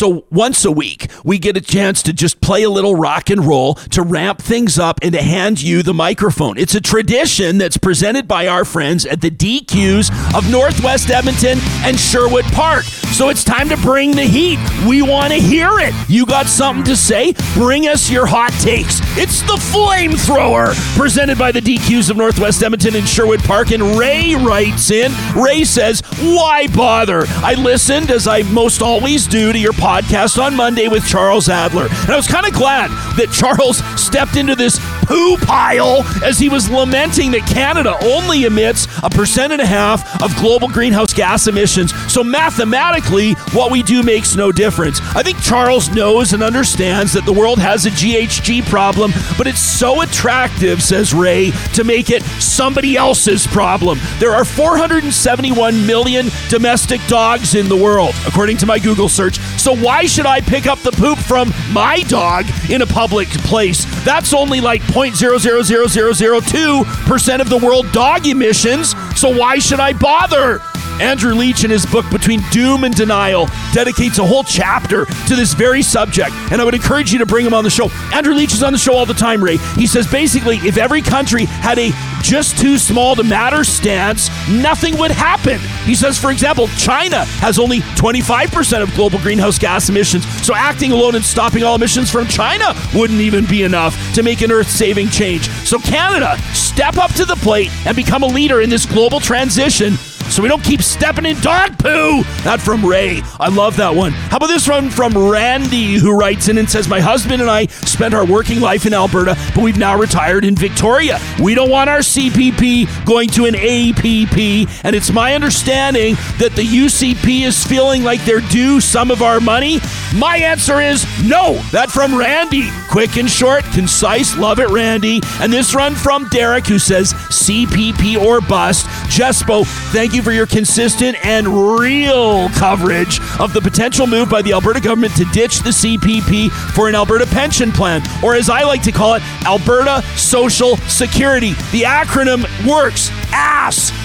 So once a week, we get a chance to just play a little rock and roll, to ramp things up, and to hand you the microphone. It's a tradition that's presented by our friends at the DQs of Northwest Edmonton and Sherwood Park. So it's time to bring the heat. We want to hear it. You got something to say? Bring us your hot takes. It's the Flamethrower, presented by the DQs of Northwest Edmonton and Sherwood Park. And Ray writes in. Ray says, why bother? I listened, as I most always do, to your podcast on Monday with Charles Adler. And I was kind of glad that Charles stepped into this poo pile as he was lamenting that Canada only emits 1.5% of global greenhouse gas emissions. So mathematically, what we do makes no difference. I think Charles knows and understands that the world has a GHG problem, but it's so attractive, says Ray, to make it somebody else's problem. There are 471 million domestic dogs in the world, according to my Google search. So why should I pick up the poop from my dog in a public place? That's only like 0.00002% of the world dog emissions. So why should I bother? Andrew Leach, in his book Between Doom and Denial, dedicates a whole chapter to this very subject, and I would encourage you to bring him on the show. Andrew Leach is on the show all the time, Ray. He says basically if every country had a just too small to matter stance, nothing would happen. He says, for example, China has only 25% of global greenhouse gas emissions, so acting alone and stopping all emissions from China wouldn't even be enough to make an earth-saving change. So Canada, step up to the plate and become a leader in this global transition, so we don't keep stepping in dog poo. That from Ray. I love that one. How about this one from Randy, who writes in and says, my husband and I spent our working life in Alberta, but we've now retired in Victoria. We don't want our CPP going to an APP, and it's my understanding that the UCP is feeling like they're due some of our money. My answer is no. That from Randy. Quick and short, concise. Love it, Randy. And this run from Derek, who says, CPP or bust. Jespo, thank you for your consistent and real coverage of the potential move by the Alberta government to ditch the CPP for an Alberta pension plan, or as I like to call it, Alberta Social Security. The acronym works. Ass.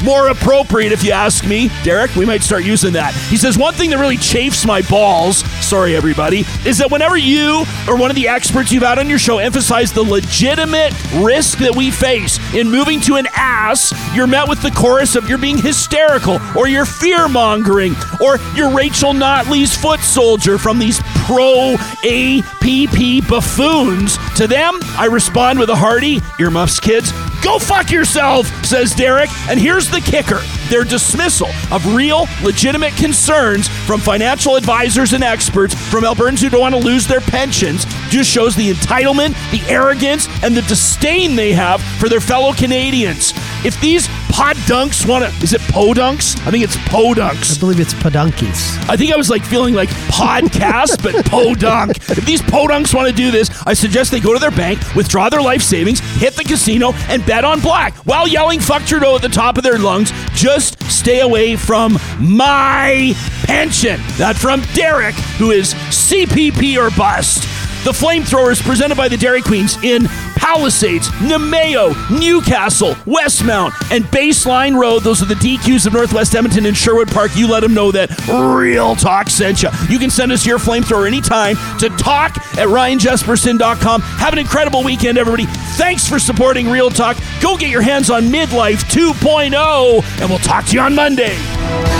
More appropriate, if you ask me. Derek, we might start using that. He says, one thing that really chafes my balls, sorry everybody, is that whenever you or one of the experts you've had on your show emphasize the legitimate risk that we face in moving to an ass, you're met with the chorus of you're being hysterical, or you're fear-mongering, or you're Rachel Notley's foot soldier from these pro-APP buffoons. To them, I respond with a hearty, earmuffs kids, go fuck yourself, says Derek. And here's the kicker. Their dismissal of real, legitimate concerns from financial advisors and experts, from Albertans who don't want to lose their pensions, just shows the entitlement, the arrogance, and the disdain they have for their fellow Canadians. If these podunks want to... Is it podunks? I think it's podunks. I believe it's podunkies. I think I was like feeling like podcast, but podunk. If these podunks want to do this, I suggest they go to their bank, withdraw their life savings, hit the casino, and bet on black while yelling fuck Trudeau at the top of their lungs. Just stay away from my pension. That from Derek, who is CPP or bust. The Flamethrower is presented by the Dairy Queens in Palisades, Nemeo, Newcastle, Westmount, and Baseline Road. Those are the DQs of Northwest Edmonton and Sherwood Park. You let them know that Real Talk sent you. You can send us your Flamethrower anytime to talk@ryanjespersen.com. Have an incredible weekend, everybody. Thanks for supporting Real Talk. Go get your hands on Midlife 2.0, and we'll talk to you on Monday.